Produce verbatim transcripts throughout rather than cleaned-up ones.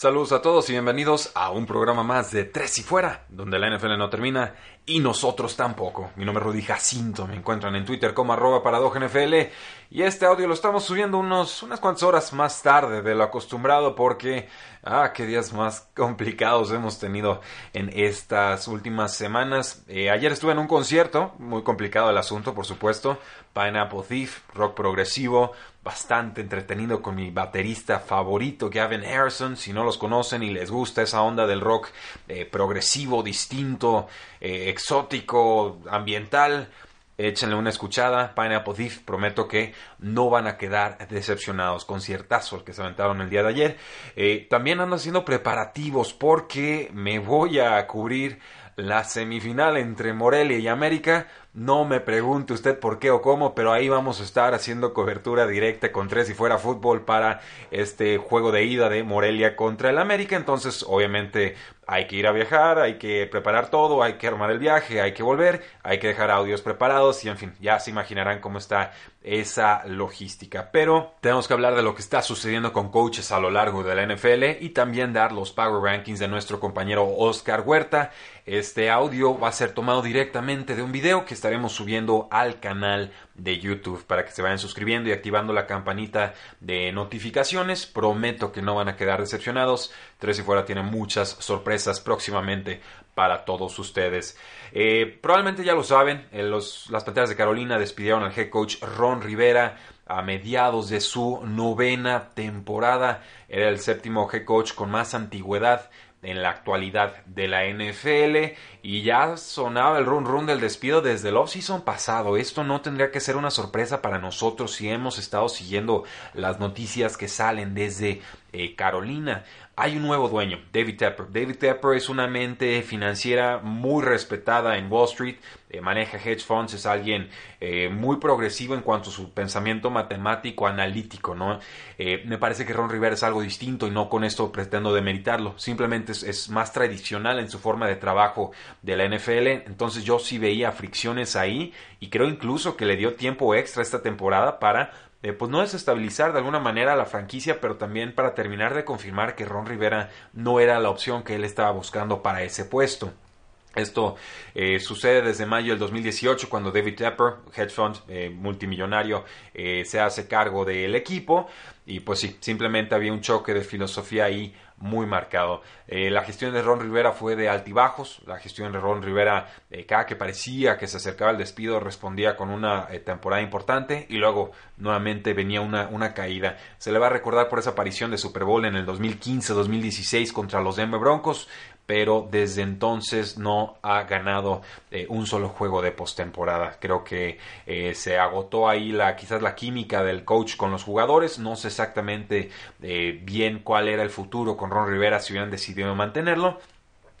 Saludos a todos y bienvenidos a un programa más de Tres y Fuera, donde la N F L no termina y nosotros tampoco. Mi nombre es Rudy Jacinto, me encuentran en Twitter como arroba paradoja N F L y este audio lo estamos subiendo unos, unas cuantas horas más tarde de lo acostumbrado porque, ah, qué días más complicados hemos tenido en estas últimas semanas. Eh, ayer estuve en un concierto, muy complicado el asunto por supuesto, Pineapple Thief, rock progresivo, bastante entretenido con mi baterista favorito, Gavin Harrison. Si no los conocen y les gusta esa onda del rock eh, progresivo, distinto, eh, exótico, ambiental, échenle una escuchada. Pineapple Thief, prometo que no van a quedar decepcionados. Conciertazos que se aventaron el día de ayer. Eh, también ando haciendo preparativos porque me voy a cubrir la semifinal entre Morelia y América. No me pregunte usted por qué o cómo, pero ahí vamos a estar haciendo cobertura directa con Tres y Fuera Fútbol para este juego de ida de Morelia contra el América. Entonces, obviamente, hay que ir a viajar, hay que preparar todo, hay que armar el viaje, hay que volver, hay que dejar audios preparados y, en fin, ya se imaginarán cómo está esa logística. Pero tenemos que hablar de lo que está sucediendo con coaches a lo largo de la N F L y también dar los Power Rankings de nuestro compañero Oscar Huerta. Este audio va a ser tomado directamente de un video que estaremos subiendo al canal de YouTube para que se vayan suscribiendo y activando la campanita de notificaciones. Prometo que no van a quedar decepcionados. Tres y Fuera tiene muchas sorpresas próximamente para todos ustedes. Eh, probablemente ya lo saben, en los, las Panteras de Carolina despidieron al head coach Ron Rivera a mediados de su novena temporada. Era el séptimo head coach con más antigüedad en la actualidad de la N F L y ya sonaba el run run del despido desde el off-season pasado. Esto no tendría que ser una sorpresa para nosotros si hemos estado siguiendo las noticias que salen desde eh, Carolina. Hay un nuevo dueño, David Tepper. David Tepper es una mente financiera muy respetada en Wall Street, eh, maneja hedge funds, es alguien eh, muy progresivo en cuanto a su pensamiento matemático analítico, ¿no? Eh, me parece que Ron Rivera es algo distinto y no con esto pretendo demeritarlo, simplemente es, es más tradicional en su forma de trabajo de la N F L, entonces yo sí veía fricciones ahí y creo incluso que le dio tiempo extra esta temporada para Eh, pues no desestabilizar de alguna manera la franquicia, pero también para terminar de confirmar que Ron Rivera no era la opción que él estaba buscando para ese puesto. Esto eh, sucede desde mayo del dos mil dieciocho cuando David Tepper, hedge fund eh, multimillonario, eh, se hace cargo del equipo y pues sí, simplemente había un choque de filosofía ahí muy marcado. Eh, la gestión de Ron Rivera fue de altibajos. La gestión de Ron Rivera, eh, cada que parecía que se acercaba el despido, respondía con una eh, temporada importante y luego nuevamente venía una, una caída. Se le va a recordar por esa aparición de Super Bowl en el dos mil quince dos mil dieciséis contra los Denver Broncos, pero desde entonces no ha ganado eh, un solo juego de postemporada. Creo que eh, se agotó ahí la quizás la química del coach con los jugadores. No sé exactamente eh, bien cuál era el futuro con Ron Rivera si hubieran decidido mantenerlo.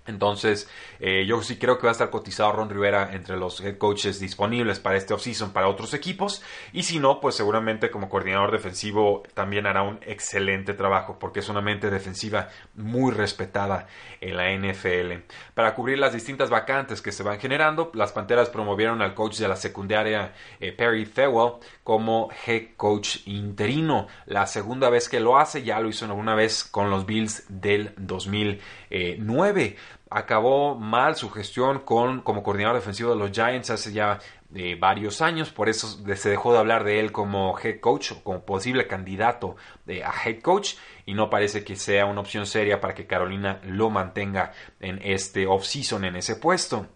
Entonces, eh, yo sí creo que va a estar cotizado Ron Rivera entre los head coaches disponibles para este offseason para otros equipos. Y si no, pues seguramente como coordinador defensivo también hará un excelente trabajo porque es una mente defensiva muy respetada en la N F L. Para cubrir las distintas vacantes que se van generando, las Panteras promovieron al coach de la secundaria eh, Perry Fewell como head coach interino. La segunda vez que lo hace, ya lo hizo una vez con los Bills del dos mil nueve. Acabó mal su gestión con, como coordinador defensivo de los Giants hace ya eh, varios años, por eso se dejó de hablar de él como head coach o como posible candidato eh, a head coach y no parece que sea una opción seria para que Carolina lo mantenga en este offseason en ese puesto.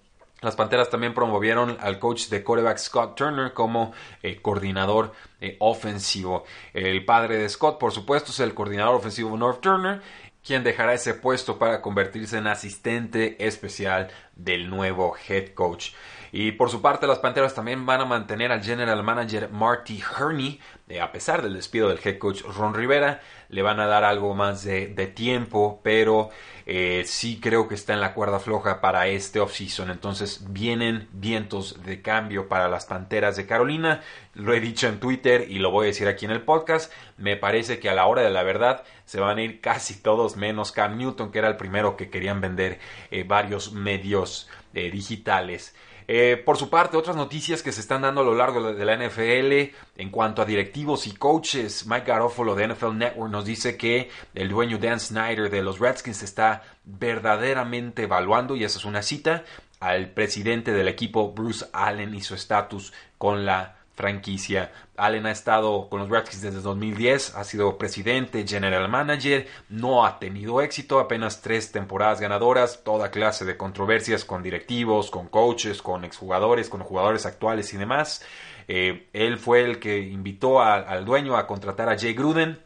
Las Panteras también promovieron al coach de quarterback Scott Turner como eh, coordinador eh, ofensivo. El padre de Scott, por supuesto, es el coordinador ofensivo North Turner, quien dejará ese puesto para convertirse en asistente especial del nuevo head coach. Y por su parte, las Panteras también van a mantener al general manager Marty Hurney, eh, a pesar del despido del head coach Ron Rivera. Le van a dar algo más de, de tiempo, pero eh, sí creo que está en la cuerda floja para este offseason. Entonces vienen vientos de cambio para las Panteras de Carolina. Lo he dicho en Twitter y lo voy a decir aquí en el podcast. Me parece que a la hora de la verdad se van a ir casi todos menos Cam Newton, que era el primero que querían vender eh, varios medios eh, digitales. Eh, por su parte, otras noticias que se están dando a lo largo de la N F L en cuanto a directivos y coaches. Mike Garofalo de N F L Network nos dice que el dueño Dan Snyder de los Redskins está verdaderamente evaluando, y esa es una cita, al presidente del equipo Bruce Allen y su estatus con la franquicia. Allen ha estado con los Redskins desde dos mil diez, ha sido presidente, general manager, no ha tenido éxito, apenas tres temporadas ganadoras, toda clase de controversias con directivos, con coaches, con exjugadores, con jugadores actuales y demás. Eh, él fue el que invitó a, al dueño a contratar a Jay Gruden.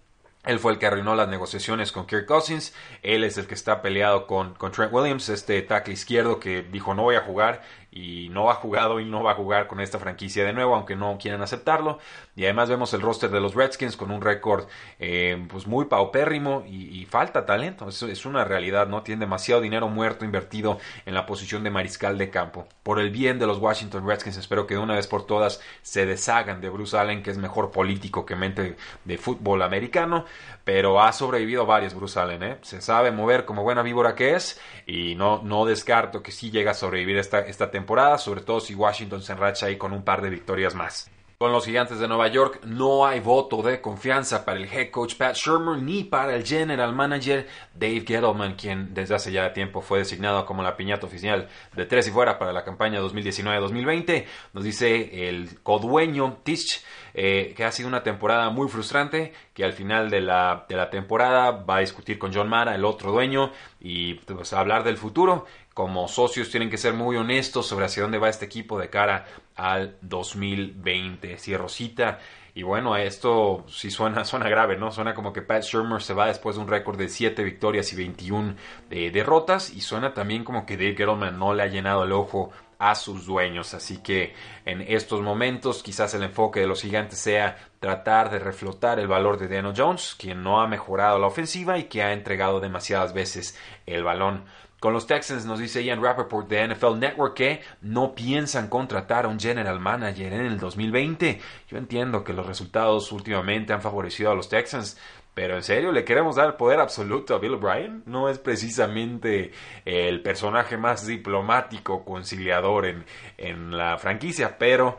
Él fue el que arruinó las negociaciones con Kirk Cousins. Él es el que está peleado con, con Trent Williams, este tackle izquierdo que dijo no voy a jugar, y no ha jugado y no va a jugar con esta franquicia de nuevo, aunque no quieran aceptarlo. Y además vemos el roster de los Redskins con un récord eh, pues muy paupérrimo y, y falta talento. Eso es una realidad, ¿no? Tienen demasiado dinero muerto invertido en la posición de mariscal de campo. Por el bien de los Washington Redskins, espero que de una vez por todas se deshagan de Bruce Allen, que es mejor político que mente de fútbol americano, pero ha sobrevivido varios Bruce Allen, ¿eh? Se sabe mover como buena víbora que es, y no, no descarto que sí llega a sobrevivir esta, esta temporada. Sobre todo si Washington se enracha ahí con un par de victorias más. Con los Gigantes de Nueva York no hay voto de confianza para el head coach Pat Shurmur ni para el general manager Dave Gettleman, quien desde hace ya tiempo fue designado como la piñata oficial de Tres y Fuera para la campaña dos mil diecinueve dos mil veinte. Nos dice el codueño Tisch eh, que ha sido una temporada muy frustrante, que al final de la, de la temporada va a discutir con John Mara, el otro dueño, y pues, hablar del futuro. Como socios tienen que ser muy honestos sobre hacia dónde va este equipo de cara al dos mil veinte. Cierro cita. Y bueno, esto sí suena, suena grave, ¿no? Suena como que Pat Shurmur se va después de un récord de siete victorias y veintiuna eh, derrotas. Y suena también como que Dave Gettleman no le ha llenado el ojo a sus dueños. Así que en estos momentos quizás el enfoque de los Gigantes sea tratar de reflotar el valor de Daniel Jones, quien no ha mejorado la ofensiva y que ha entregado demasiadas veces el balón. Con los Texans nos dice Ian Rappaport de N F L Network que no piensan contratar a un general manager en el dos mil veinte. Yo entiendo que los resultados últimamente han favorecido a los Texans, pero ¿en serio le queremos dar poder absoluto a Bill O'Brien? No es precisamente el personaje más diplomático, conciliador en, en la franquicia, pero...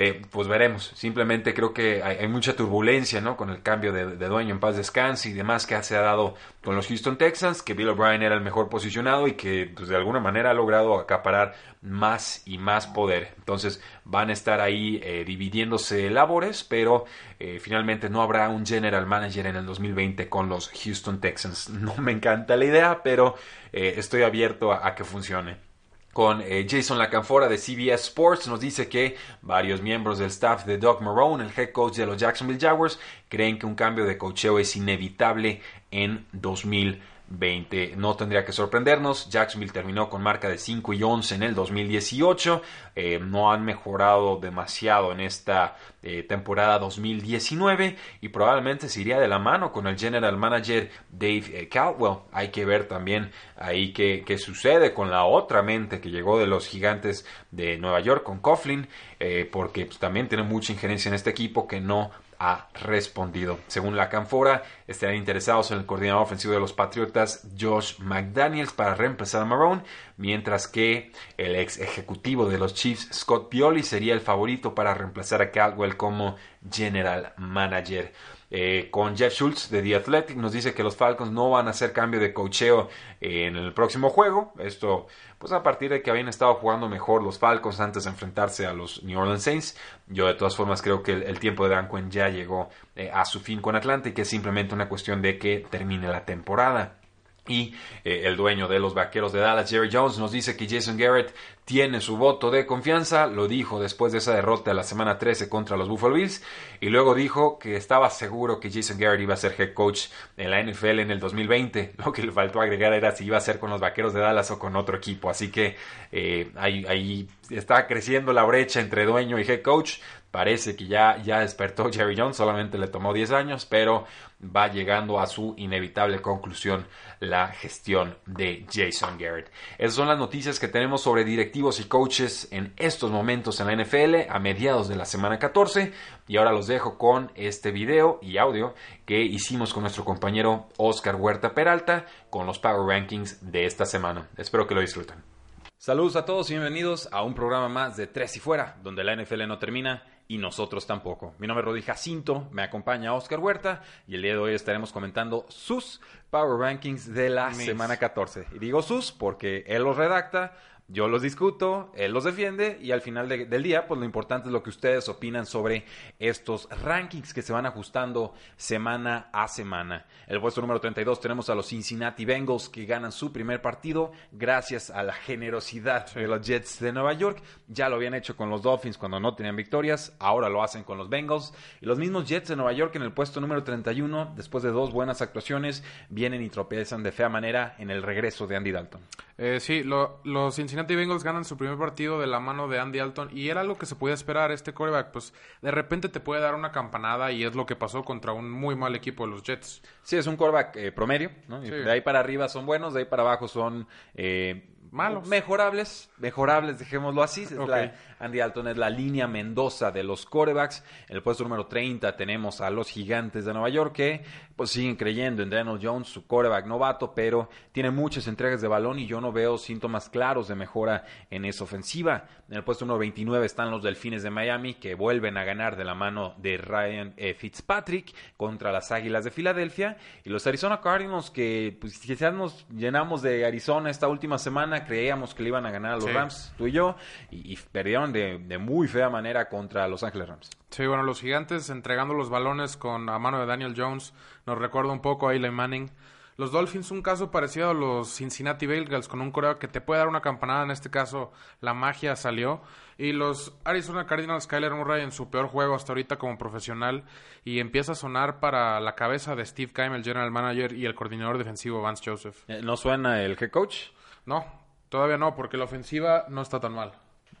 Eh, pues veremos, simplemente creo que hay, hay mucha turbulencia, ¿no? Con el cambio de, de dueño en paz descanse y demás que se ha dado con los Houston Texans, que Bill O'Brien era el mejor posicionado y que pues, de alguna manera ha logrado acaparar más y más poder. Entonces van a estar ahí eh, dividiéndose labores, pero eh, finalmente no habrá un general manager en el dos mil veinte con los Houston Texans. No me encanta la idea, pero eh, estoy abierto a, a que funcione. Con Jason LaCanfora de C B S Sports nos dice que varios miembros del staff de Doug Marrone, el head coach de los Jacksonville Jaguars, creen que un cambio de coacheo es inevitable en dos mil veinte. No tendría que sorprendernos. Jacksonville terminó con marca de cinco y once en el dos mil dieciocho. Eh, no han mejorado demasiado en esta eh, temporada dos mil diecinueve y probablemente se iría de la mano con el general manager Dave Caldwell. Hay que ver también ahí qué, qué sucede con la otra mente que llegó de los Gigantes de Nueva York con Coughlin, eh, porque pues, también tiene mucha injerencia en este equipo que no ha respondido. Según LaCanfora, estarán interesados en el coordinador ofensivo de los Patriotas, Josh McDaniels, para reemplazar a Marrone, mientras que el ex ejecutivo de los Chiefs, Scott Pioli, sería el favorito para reemplazar a Caldwell como general manager. Eh, con Jeff Schultz de The Athletic nos dice que los Falcons no van a hacer cambio de coacheo eh, en el próximo juego. Esto pues a partir de que habían estado jugando mejor los Falcons antes de enfrentarse a los New Orleans Saints. Yo de todas formas creo que el, el tiempo de Dan Quinn ya llegó eh, a su fin con Atlanta y que es simplemente una cuestión de que termine la temporada. Y eh, el dueño de los Vaqueros de Dallas, Jerry Jones, nos dice que Jason Garrett tiene su voto de confianza. Lo dijo después de esa derrota de la semana trece contra los Buffalo Bills. Y luego dijo que estaba seguro que Jason Garrett iba a ser head coach en la N F L en el dos mil veinte. Lo que le faltó agregar era si iba a ser con los Vaqueros de Dallas o con otro equipo. Así que eh, ahí, ahí está creciendo la brecha entre dueño y head coach. Parece que ya, ya despertó Jerry Jones, solamente le tomó diez años, pero va llegando a su inevitable conclusión la gestión de Jason Garrett. Esas son las noticias que tenemos sobre directivos y coaches en estos momentos en la N F L a mediados de la semana catorce. Y ahora los dejo con este video y audio que hicimos con nuestro compañero Oscar Huerta Peralta con los Power Rankings de esta semana. Espero que lo disfruten. Saludos a todos y bienvenidos a un programa más de Tres y Fuera, donde la N F L no termina y nosotros tampoco. Mi nombre es Rudy Jacinto, me acompaña Oscar Huerta y el día de hoy estaremos comentando sus Power Rankings de la Mes. semana catorce. Y digo sus porque él los redacta, yo los discuto, él los defiende y al final de, del día, pues lo importante es lo que ustedes opinan sobre estos rankings que se van ajustando semana a semana. En el puesto número treinta y dos tenemos a los Cincinnati Bengals que ganan su primer partido gracias a la generosidad de los Jets de Nueva York. Ya lo habían hecho con los Dolphins cuando no tenían victorias, ahora lo hacen con los Bengals. Y los mismos Jets de Nueva York en el puesto número treinta y uno, después de dos buenas actuaciones, vienen y tropiezan de fea manera en el regreso de Andy Dalton. Eh, sí, lo, los Cincinnati Bengals ganan su primer partido de la mano de Andy Dalton y era algo que se podía esperar. Este quarterback, pues de repente te puede dar una campanada y es lo que pasó contra un muy mal equipo de los Jets. Sí, es un quarterback eh, promedio, ¿no? Sí. De ahí para arriba son buenos, de ahí para abajo son eh, malos. Mejorables, mejorables, dejémoslo así. Es okay. la, Andy Dalton es la línea Mendoza de los quarterbacks. En el puesto número treinta tenemos a los Gigantes de Nueva York que pues siguen creyendo en Daniel Jones, su quarterback novato, pero tiene muchas entregas de balón y yo no veo síntomas claros de mejora en esa ofensiva. En el puesto uno veintinueve están los Delfines de Miami que vuelven a ganar de la mano de Ryan eh, Fitzpatrick contra las Águilas de Filadelfia y los Arizona Cardinals que pues, quizás nos llenamos de Arizona esta última semana, creíamos que le iban a ganar a los sí. Rams, tú y yo, y, y perdieron de, de muy fea manera contra Los Ángeles Rams. Sí, bueno, los Gigantes entregando los balones con a mano de Daniel Jones, nos recuerda un poco a Eli Manning. Los Dolphins, un caso parecido a los Cincinnati Bengals, con un coreo que te puede dar una campanada. En este caso, la magia salió. Y los Arizona Cardinals, Kyler Murray en su peor juego hasta ahorita como profesional. Y empieza a sonar para la cabeza de Steve Keim, el general manager, y el coordinador defensivo, Vance Joseph. ¿No suena el head coach? No, todavía no, porque la ofensiva no está tan mal.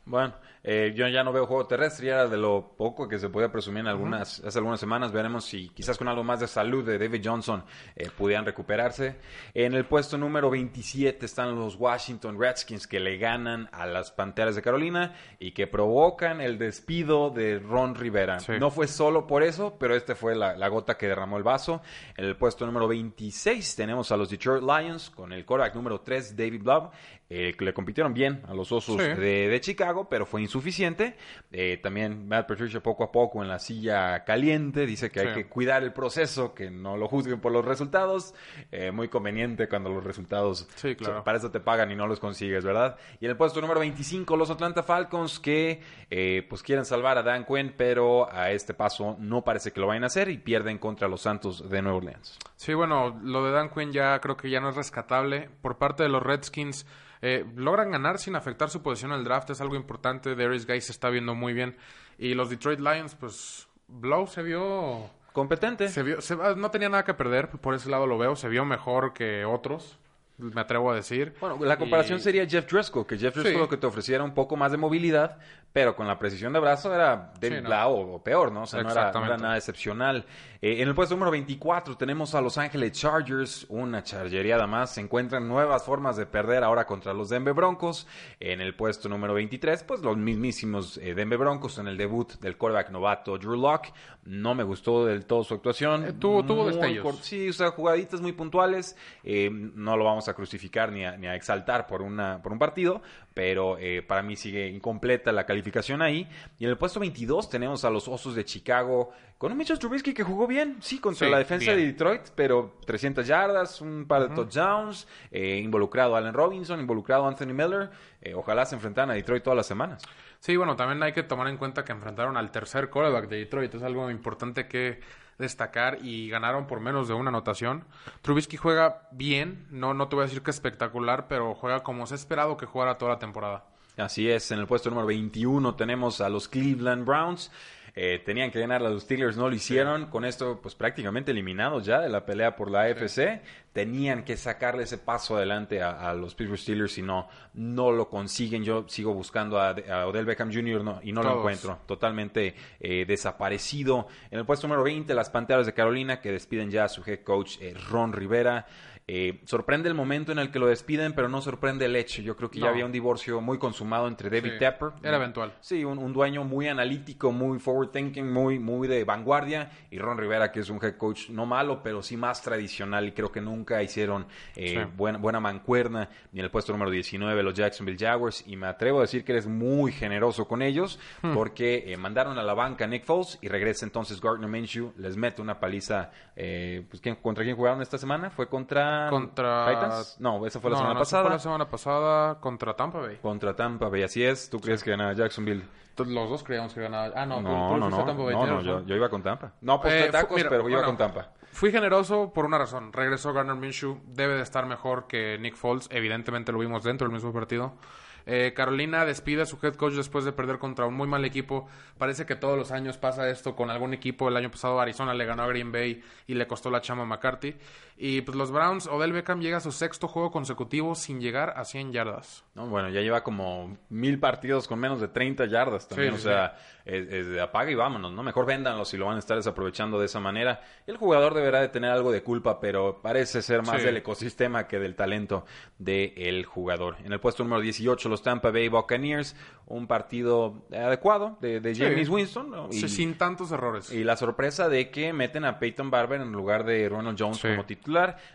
Bueno, eh, yo ya no veo juego terrestre, era de lo poco que se podía presumir en algunas, hace algunas semanas. Veremos si quizás con algo más de salud de David Johnson eh, pudieran recuperarse. En el puesto número veintisiete están los Washington Redskins que le ganan a las Panteras de Carolina y que provocan el despido de Ron Rivera. Sí. No fue solo por eso, pero este fue la, la gota que derramó el vaso. En el puesto número veintiséis tenemos a los Detroit Lions con el quarterback número tres, David Love. Eh, le compitieron bien a los Osos sí. de, de Chicago, pero fue insuficiente. Eh, también Matt Patricia poco a poco en la silla caliente, dice que sí. hay que cuidar el proceso, que no lo juzguen por los resultados. Eh, muy conveniente cuando los resultados sí, claro. o sea, para eso te pagan y no los consigues, ¿verdad? Y en el puesto número veinticinco, los Atlanta Falcons que eh, pues quieren salvar a Dan Quinn, pero a este paso no parece que lo vayan a hacer y pierden contra los Santos de Nueva Orleans. Sí, bueno, lo de Dan Quinn ya creo que ya no es rescatable. Por parte de los Redskins, Eh, logran ganar sin afectar su posición en el draft. Es algo importante. Darius Guy se está viendo muy bien. Y los Detroit Lions, pues Blow se vio competente, se vio, se, no tenía nada que perder. Por ese lado lo veo, se vio mejor que otros, me atrevo a decir. Bueno, la comparación y... sería Jeff Driscoll, que Jeff Driscoll sí. lo que te ofreciera un poco más de movilidad, pero con la precisión de brazo era del sí, lado no. o peor, ¿no? O sea, no era, no era nada excepcional. Eh, en el puesto número veinticuatro tenemos a Los Ángeles Chargers, una chargería más. Se encuentran nuevas formas de perder ahora contra los Denver Broncos. En el puesto número veintitrés, pues los mismísimos eh, Denver Broncos en el debut del quarterback novato Drew Lock. No me gustó del todo su actuación. Eh, tuvo tuvo destellos. Por, sí, o sea, jugaditas muy puntuales. Eh, no lo vamos a crucificar ni a, ni a exaltar por una por un partido, pero eh, para mí sigue incompleta la calificación ahí. Y en el puesto veintidós tenemos a los Osos de Chicago con un Mitchell Trubisky que jugó bien, sí, contra sí, la defensa bien. de Detroit, pero trescientas yardas, un par de uh-huh. touchdowns, eh, involucrado Allen Robinson, involucrado Anthony Miller. Eh, ojalá se enfrentaran a Detroit todas las semanas. Sí, bueno, también hay que tomar en cuenta que enfrentaron al tercer quarterback de Detroit, es algo importante que destacar, y ganaron por menos de una anotación. Trubisky juega bien, no, no te voy a decir que espectacular, pero juega como se ha esperado que jugara toda la temporada. Así es, en el puesto número veintiuno tenemos a los Cleveland Browns. eh, tenían que ganar la de los Steelers, no lo hicieron, sí. Con esto pues prácticamente eliminados ya de la pelea por la A F C, sí. Tenían que sacarle ese paso adelante a, a los Pittsburgh Steelers, si no, no lo consiguen. Yo sigo buscando a, a Odell Beckham junior no, y no Todos. Lo encuentro, totalmente eh, desaparecido. En el puesto número veinte, las Panteras de Carolina, que despiden ya a su head coach eh, Ron Rivera. Eh, sorprende el momento en el que lo despiden, pero no sorprende el hecho. Yo creo que no. ya había un divorcio muy consumado entre David sí, Tepper. Era eventual. Sí, un, un dueño muy analítico, muy forward thinking, muy, muy de vanguardia. Y Ron Rivera, que es un head coach no malo, pero sí más tradicional. Y creo que nunca hicieron eh, sí. buena, buena mancuerna. Y en el puesto número diecinueve, los Jacksonville Jaguars. Y me atrevo a decir que eres muy generoso con ellos, hmm. porque eh, mandaron a la banca a Nick Foles. Y regresa entonces Gardner Minshew. Les mete una paliza. Eh, pues, ¿quién, ¿Contra quién jugaron esta semana? Fue contra... Contra... ¿Titans? No, esa fue la no, semana no, pasada. Fue la semana pasada contra Tampa Bay. Contra Tampa Bay, así es. ¿Tú crees que ganaba Jacksonville? Los dos creíamos que ganaba. Ah, no, no, tú, tú no, no, Tampa Bay, no, no yo, yo iba con Tampa. No aposté eh, tacos, mira, pero yo iba bueno, con Tampa. Fui generoso por una razón. Regresó Gardner Minshew. Debe de estar mejor que Nick Foles. Evidentemente lo vimos dentro del mismo partido. Eh, Carolina despide a su head coach después de perder contra un muy mal equipo. Parece que todos los años pasa esto con algún equipo. El año pasado Arizona le ganó a Green Bay y le costó la chamba a McCarthy. Y pues los Browns, Odell Beckham llega a su sexto juego consecutivo sin llegar a cien yardas. No, bueno, ya lleva como mil partidos con menos de treinta yardas también. Sí, o sí, sea, sí. Es, es, apaga y vámonos, ¿no? Mejor véndanlo si lo van a estar desaprovechando de esa manera. El jugador deberá de tener algo de culpa, pero parece ser más sí. del ecosistema que del talento del jugador. En el puesto número dieciocho, los Tampa Bay Buccaneers, un partido adecuado de, de James sí. Winston, ¿no? y, sí, sin tantos errores. Y la sorpresa de que meten a Peyton Barber en lugar de Ronald Jones sí. como titular.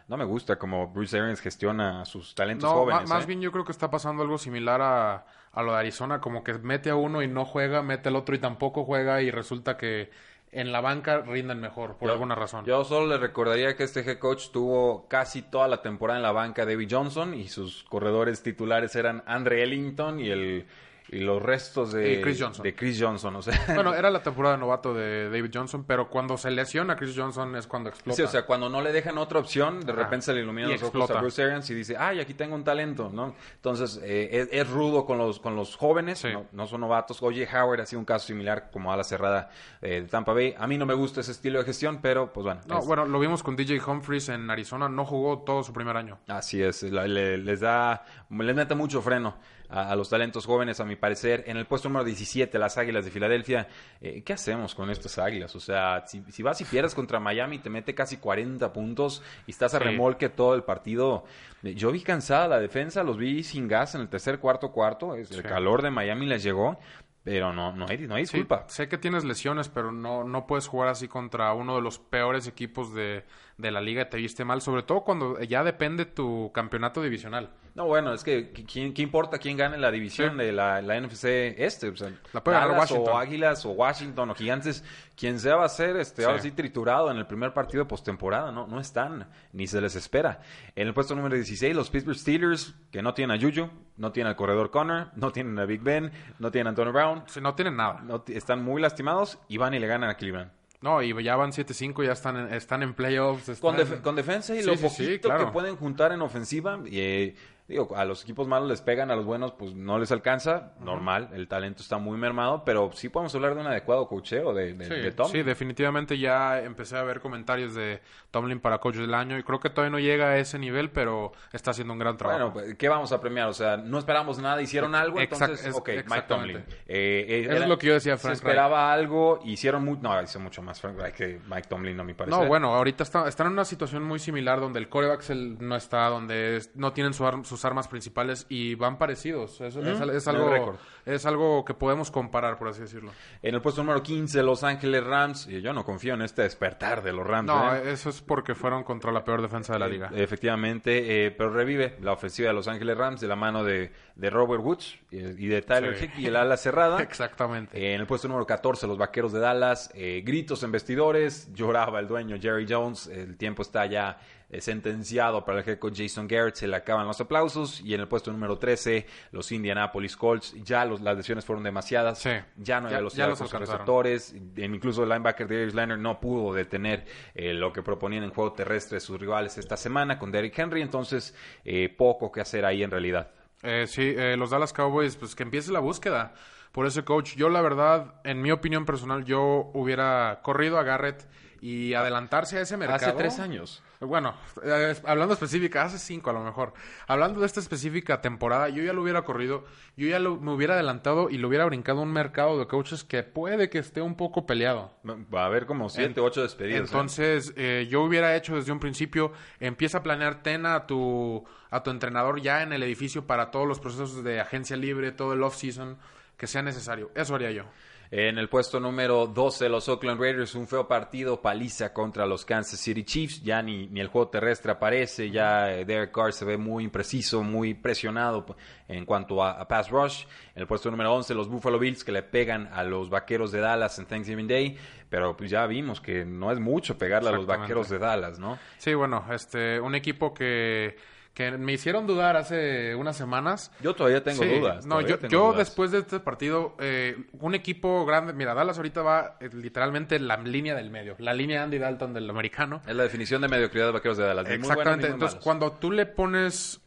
No me gusta como Bruce Arians gestiona sus talentos no, jóvenes. Más ¿eh? bien yo creo que está pasando algo similar a, a lo de Arizona, como que mete a uno y no juega, mete al otro y tampoco juega, y resulta que en la banca rinden mejor, por yo, alguna razón. Yo solo les recordaría que este head coach tuvo casi toda la temporada en la banca David Johnson, y sus corredores titulares eran Andre Ellington y el y los restos de Chris Johnson. De Chris Johnson o sea. Bueno, era la temporada de novato de David Johnson, pero cuando se lesiona a Chris Johnson es cuando explota. Sí, o sea, cuando no le dejan otra opción, de ah, repente se le iluminan los ojos a Bruce Arians y dice, ay, aquí tengo un talento, ¿no? Entonces, eh, es, es rudo con los con los jóvenes, sí. no, no son novatos. O J. Howard ha sido un caso similar como a la cerrada eh, de Tampa Bay. A mí no me gusta ese estilo de gestión, pero pues bueno. No, es... bueno, lo vimos con D J Humphries en Arizona, no jugó todo su primer año. Así es, la, le, les da, les mete mucho freno a, a los talentos jóvenes, a mi parecer. En el puesto número diecisiete, las Águilas de Filadelfia. Eh, ¿Qué hacemos con estas Águilas? O sea, si, si vas y pierdes contra Miami, te mete casi cuarenta puntos y estás a sí. remolque todo el partido. Yo vi cansada la defensa, los vi sin gas en el tercer, cuarto, cuarto. El sí. calor de Miami les llegó, pero no, no hay, no hay disculpa. Sí, sé que tienes lesiones, pero no, no puedes jugar así contra uno de los peores equipos de, de la liga. Te viste mal, sobre todo cuando ya depende tu campeonato divisional. No, bueno, es que ¿qué importa quién gane la división sí. de la, la N F C este? O sea, la puede ganar Washington. O Águilas, o Washington, o Gigantes. Quien sea va a ser este, sí. ahora sí triturado en el primer partido postemporada. No, no están, ni se les espera. En el puesto número dieciséis, los Pittsburgh Steelers, que no tienen a Juju, no tienen al corredor Connor, no tienen a Big Ben, no tienen a Antonio Brown. Sí, no tienen nada. No, están muy lastimados y van y le ganan a Cleveland. No, y ya van siete cinco, ya están en, están en playoffs. Están... Con, def- con defensa y sí, lo sí, poquito sí, claro. que pueden juntar en ofensiva. Y, eh, digo, a los equipos malos les pegan, a los buenos pues no les alcanza. Uh-huh. Normal, el talento está muy mermado, pero sí podemos hablar de un adecuado coacheo de, de, sí, de Tomlin. Sí, definitivamente ya empecé a ver comentarios de Tomlin para coach del año y creo que todavía no llega a ese nivel, pero está haciendo un gran trabajo. Bueno, ¿qué vamos a premiar? O sea, no esperamos nada, hicieron algo, exact- entonces, es, ok, Mike Tomlin. Eh, eh, Eso era, es lo que yo decía, Frank Se esperaba Reich. algo, hicieron mucho, no, hizo mucho más Frank Reich que Mike Tomlin, a mi parecer. No, bueno, ahorita está, están en una situación muy similar donde el quarterback no está, donde no tienen su arma sus armas principales y van parecidos. Es, ¿Mm? es, es, algo, es algo que podemos comparar, por así decirlo. En el puesto número quince, Los Ángeles Rams. Yo no confío en este despertar de los Rams. No, ¿eh? eso es porque fueron contra la peor defensa de la liga. Efectivamente, eh, pero revive la ofensiva de Los Ángeles Rams de la mano de, de Robert Woods y de Tyler sí. Hick y el ala cerrada. Exactamente. Eh, en el puesto número catorce, los Vaqueros de Dallas. Eh, gritos en vestidores. Lloraba el dueño Jerry Jones. El tiempo está ya sentenciado para el head coach Jason Garrett. Se le acaban los aplausos. Y en el puesto número trece, los Indianapolis Colts. Ya los, las lesiones fueron demasiadas. Sí. Ya no había velocidad los receptores. Incluso el linebacker Darius Leonard no pudo detener eh, lo que proponían en juego terrestre sus rivales esta semana con Derrick Henry. Entonces, eh, poco que hacer ahí en realidad. Eh, sí, eh, los Dallas Cowboys, pues que empiece la búsqueda. por ese coach. Yo, la verdad, en mi opinión personal, yo hubiera corrido a Garrett y adelantarse a ese mercado. Hace tres años. Bueno, eh, hablando específica, hace cinco a lo mejor. Hablando de esta específica temporada, yo ya lo hubiera corrido, yo ya lo, me hubiera adelantado y lo hubiera brincado un mercado de coaches que puede que esté un poco peleado. Va a haber como siete o ocho despedidas. Entonces, eh. Eh, yo hubiera hecho desde un principio, empieza a planear, ten a tu, a tu entrenador ya en el edificio para todos los procesos de agencia libre, todo el off-season que sea necesario. Eso haría yo. En el puesto número doce, los Oakland Raiders, un feo partido, paliza contra los Kansas City Chiefs. Ya ni, ni el juego terrestre aparece, ya Derek Carr se ve muy impreciso, muy presionado en cuanto a, a pass rush. En el puesto número once, los Buffalo Bills, que le pegan a los Vaqueros de Dallas en Thanksgiving Day, pero pues ya vimos que no es mucho pegarle a los Vaqueros de Dallas, ¿no? Sí, bueno, este, un equipo que... que me hicieron dudar hace unas semanas. Yo todavía tengo sí, dudas. No, yo, tengo yo dudas. Después de este partido, eh, un equipo grande... Mira, Dallas ahorita va eh, literalmente en la línea del medio. La línea Andy Dalton del americano. Es la definición de mediocridad de Vaqueros de Dallas. Exactamente. Bueno, entonces, cuando tú le pones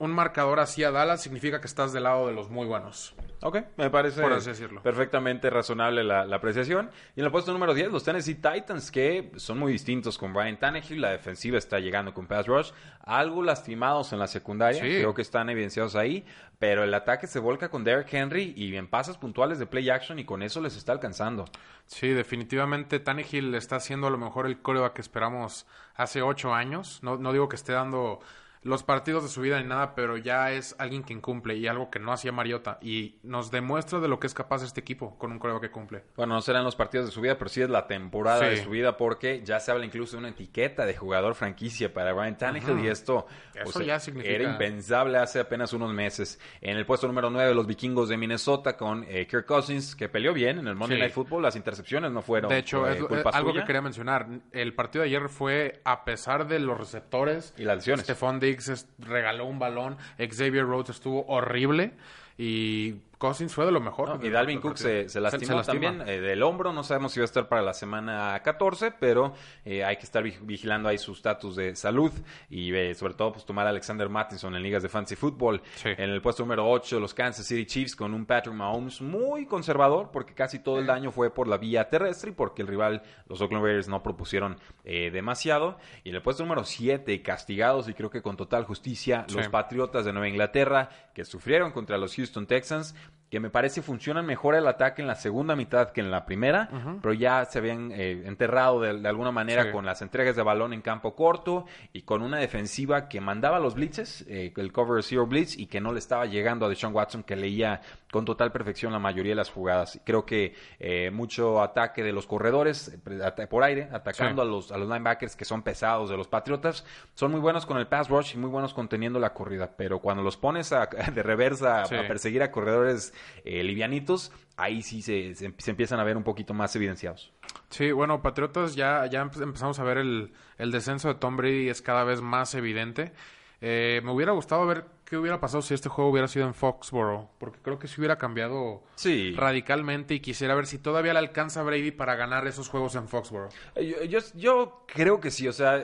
un marcador así a Dallas, significa que estás del lado de los muy buenos. Ok, me parece por así decirlo. Perfectamente razonable la, la apreciación. Y en el puesto número diez, los Tennessee Titans, que son muy distintos con Brian Tannehill. La defensiva está llegando con pass rush. Algo lastimados en la secundaria. Sí. Creo que están evidenciados ahí. Pero el ataque se volca con Derrick Henry y en pases puntuales de play action. Y con eso les está alcanzando. Sí, definitivamente Tannehill está haciendo a lo mejor el coreback que esperamos hace ocho años. No, no digo que esté dando... los partidos de su vida ni nada, pero ya es alguien que incumple y algo que no hacía Mariota. Y nos demuestra de lo que es capaz este equipo con un coreback que cumple. Bueno, no serán los partidos de su vida, pero sí es la temporada sí. de su vida, porque ya se habla incluso de una etiqueta de jugador franquicia para Brian Tannehill. Uh-huh. Y esto Eso o sea, ya significa... era impensable hace apenas unos meses. En el puesto número nueve, los Vikingos de Minnesota con eh, Kirk Cousins, que peleó bien en el Monday sí. Night Football. Las intercepciones no fueron de hecho, eh, es, culpa es, algo suya. Que quería mencionar. El partido de ayer fue, a pesar de los receptores y las lesiones, Stephon regaló un balón, Xavier Rhodes estuvo horrible y Cousins fue de lo mejor. No, y Dalvin Cook se, se lastimó se lastima. también eh, del hombro, no sabemos si va a estar para la semana catorce, pero eh, hay que estar vigilando ahí su estatus de salud y eh, sobre todo pues tomar a Alexander Mattison en ligas de fantasy fútbol. Sí. En el puesto número ocho, los Kansas City Chiefs con un Patrick Mahomes muy conservador, porque casi todo el daño fue por la vía terrestre y porque el rival, los Oakland Raiders, no propusieron eh, demasiado. Y en el puesto número siete, castigados y creo que con total justicia, sí. los Patriotas de Nueva Inglaterra, que sufrieron contra los Houston Texans, que me parece funcionan mejor el ataque en la segunda mitad que en la primera, uh-huh. pero ya se habían eh, enterrado de, de alguna manera sí. con las entregas de balón en campo corto y con una defensiva que mandaba los blitzes, eh, el cover zero blitz, y que no le estaba llegando a Deshaun Watson, que leía con total perfección la mayoría de las jugadas. Creo que eh, mucho ataque de los corredores por aire, atacando sí. a los a los linebackers, que son pesados de los Patriotas. Son muy buenos con el pass rush y muy buenos conteniendo la corrida, pero cuando los pones a, de reversa sí. a perseguir a corredores Eh, livianitos, ahí sí se, se, se empiezan a ver un poquito más evidenciados. Sí, bueno, Patriotas, ya, ya empezamos a ver el, el descenso de Tom Brady, es cada vez más evidente. Eh, me hubiera gustado ver qué hubiera pasado si este juego hubiera sido en Foxborough, porque creo que se hubiera cambiado sí. radicalmente, y quisiera ver si todavía le alcanza a Brady para ganar esos juegos en Foxborough. Yo, yo, yo creo que sí, o sea...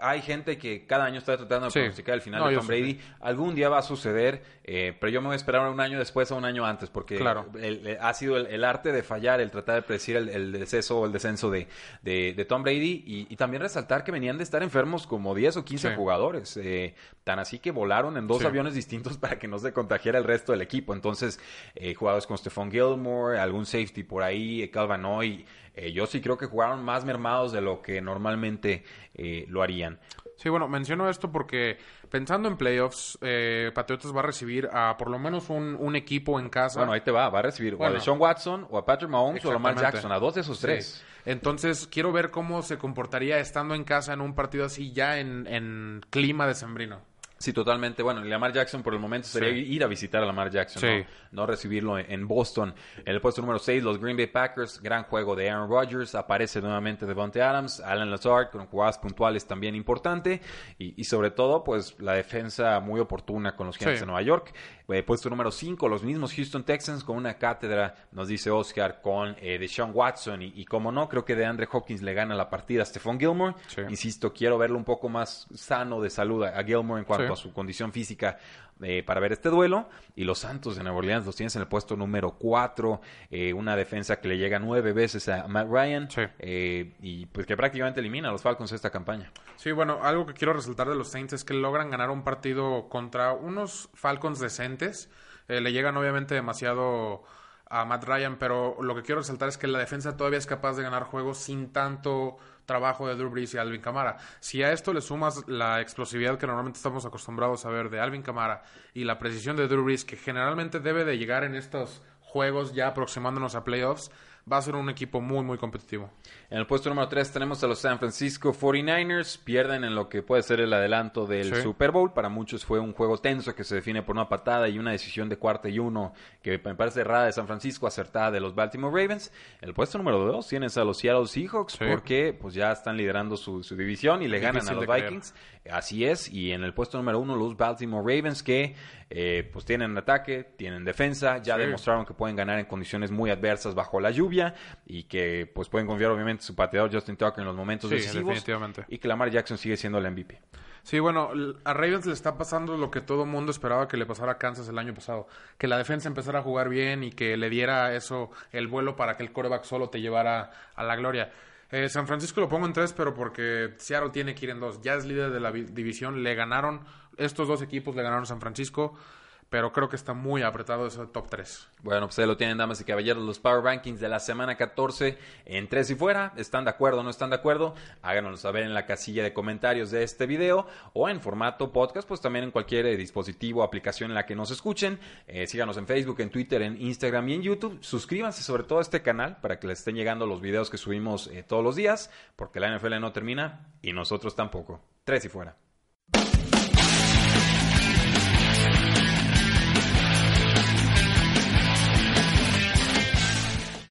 Hay gente que cada año está tratando de sí. pronosticar el final no, de Tom Brady. Algún día va a suceder, eh, pero yo me voy a esperar un año después a un año antes, porque claro. el, el, ha sido el, el arte de fallar, el tratar de predecir el, el deceso o el descenso de, de, de Tom Brady. Y, y también resaltar que venían de estar enfermos como diez o quince sí. jugadores. Eh, tan así que volaron en dos sí. aviones distintos para que no se contagiara el resto del equipo. Entonces, eh, jugadores con Stephon Gilmore, algún safety por ahí, Calvin Hoy. Eh, yo sí creo que jugaron más mermados de lo que normalmente eh, lo harían. Sí, bueno, menciono esto porque pensando en playoffs, eh, Patriotas va a recibir a por lo menos un, un equipo en casa. Bueno, ahí te va, va a recibir bueno, o a Deshaun Watson, o a Patrick Mahomes, o a Lamar Jackson, a dos de esos tres. Sí. Entonces, quiero ver cómo se comportaría estando en casa en un partido así, ya en, en clima decembrino. Sí, totalmente. Bueno, Lamar Jackson por el momento sería sí. ir a visitar a Lamar Jackson, sí. ¿no? no recibirlo en Boston. En el puesto número seis, los Green Bay Packers, gran juego de Aaron Rodgers, aparece nuevamente Devontae Adams, Alan Lazard con jugadas puntuales también importante, y, y sobre todo, pues, la defensa muy oportuna con los Giants sí. de Nueva York. Eh, puesto número cinco, los mismos Houston Texans con una cátedra, nos dice Oscar, con eh, Deshaun Watson, y, y como no, creo que DeAndre Hopkins le gana la partida a Stephon Gilmore. Sí. Insisto, quiero verlo un poco más sano de salud a, a Gilmore en cuanto sí. cuanto sí. a su condición física eh, para ver este duelo. Y los Santos de Nueva Orleans los tienes en el puesto número cuatro, eh, una defensa que le llega nueve veces a Matt Ryan, sí. eh, y pues que prácticamente elimina a los Falcons esta campaña. Sí, bueno, algo que quiero resaltar de los Saints es que logran ganar un partido contra unos Falcons decentes. Eh, le llegan obviamente demasiado a Matt Ryan, pero lo que quiero resaltar es que la defensa todavía es capaz de ganar juegos sin tanto trabajo de Drew Brees y Alvin Kamara. Si a esto le sumas la explosividad que normalmente estamos acostumbrados a ver de Alvin Kamara y la precisión de Drew Brees, que generalmente debe de llegar en estos juegos ya aproximándonos a playoffs, va a ser un equipo muy, muy competitivo. En el puesto número tres tenemos a los San Francisco cuarenta y nueve ers. Pierden en lo que puede ser el adelanto del sí. Super Bowl. Para muchos fue un juego tenso que se define por una patada y una decisión de cuarta y uno que me parece errada de San Francisco, acertada de los Baltimore Ravens. En el puesto número dos tienes a los Seattle Seahawks sí. porque pues ya están liderando su, su división y le ganan a los Vikings. Creer. Así es. Y en el puesto número uno los Baltimore Ravens que eh, pues tienen ataque, tienen defensa. Ya sí. demostraron que pueden ganar en condiciones muy adversas bajo la lluvia. Y que pues pueden confiar obviamente su pateador Justin Tucker en los momentos sí, decisivos, y que Lamar Jackson sigue siendo el M V P. Sí, bueno, a Ravens le está pasando lo que todo mundo esperaba que le pasara a Kansas el año pasado, que la defensa empezara a jugar bien y que le diera eso el vuelo para que el quarterback solo te llevara a la gloria. Eh, San Francisco lo pongo en tres, pero porque Seattle tiene que ir en dos, ya es líder de la división, le ganaron estos dos equipos, le ganaron San Francisco, pero creo que está muy apretado ese top tres. Bueno, pues ahí lo tienen, damas y caballeros, los Power Rankings de la semana catorce en Tres y Fuera. ¿Están de acuerdo o no están de acuerdo? Háganoslo saber en la casilla de comentarios de este video o en formato podcast, pues también en cualquier dispositivo o aplicación en la que nos escuchen. Eh, síganos en Facebook, en Twitter, en Instagram y en YouTube. Suscríbanse sobre todo a este canal para que les estén llegando los videos que subimos eh, todos los días, porque la N F L no termina y nosotros tampoco. Tres y Fuera.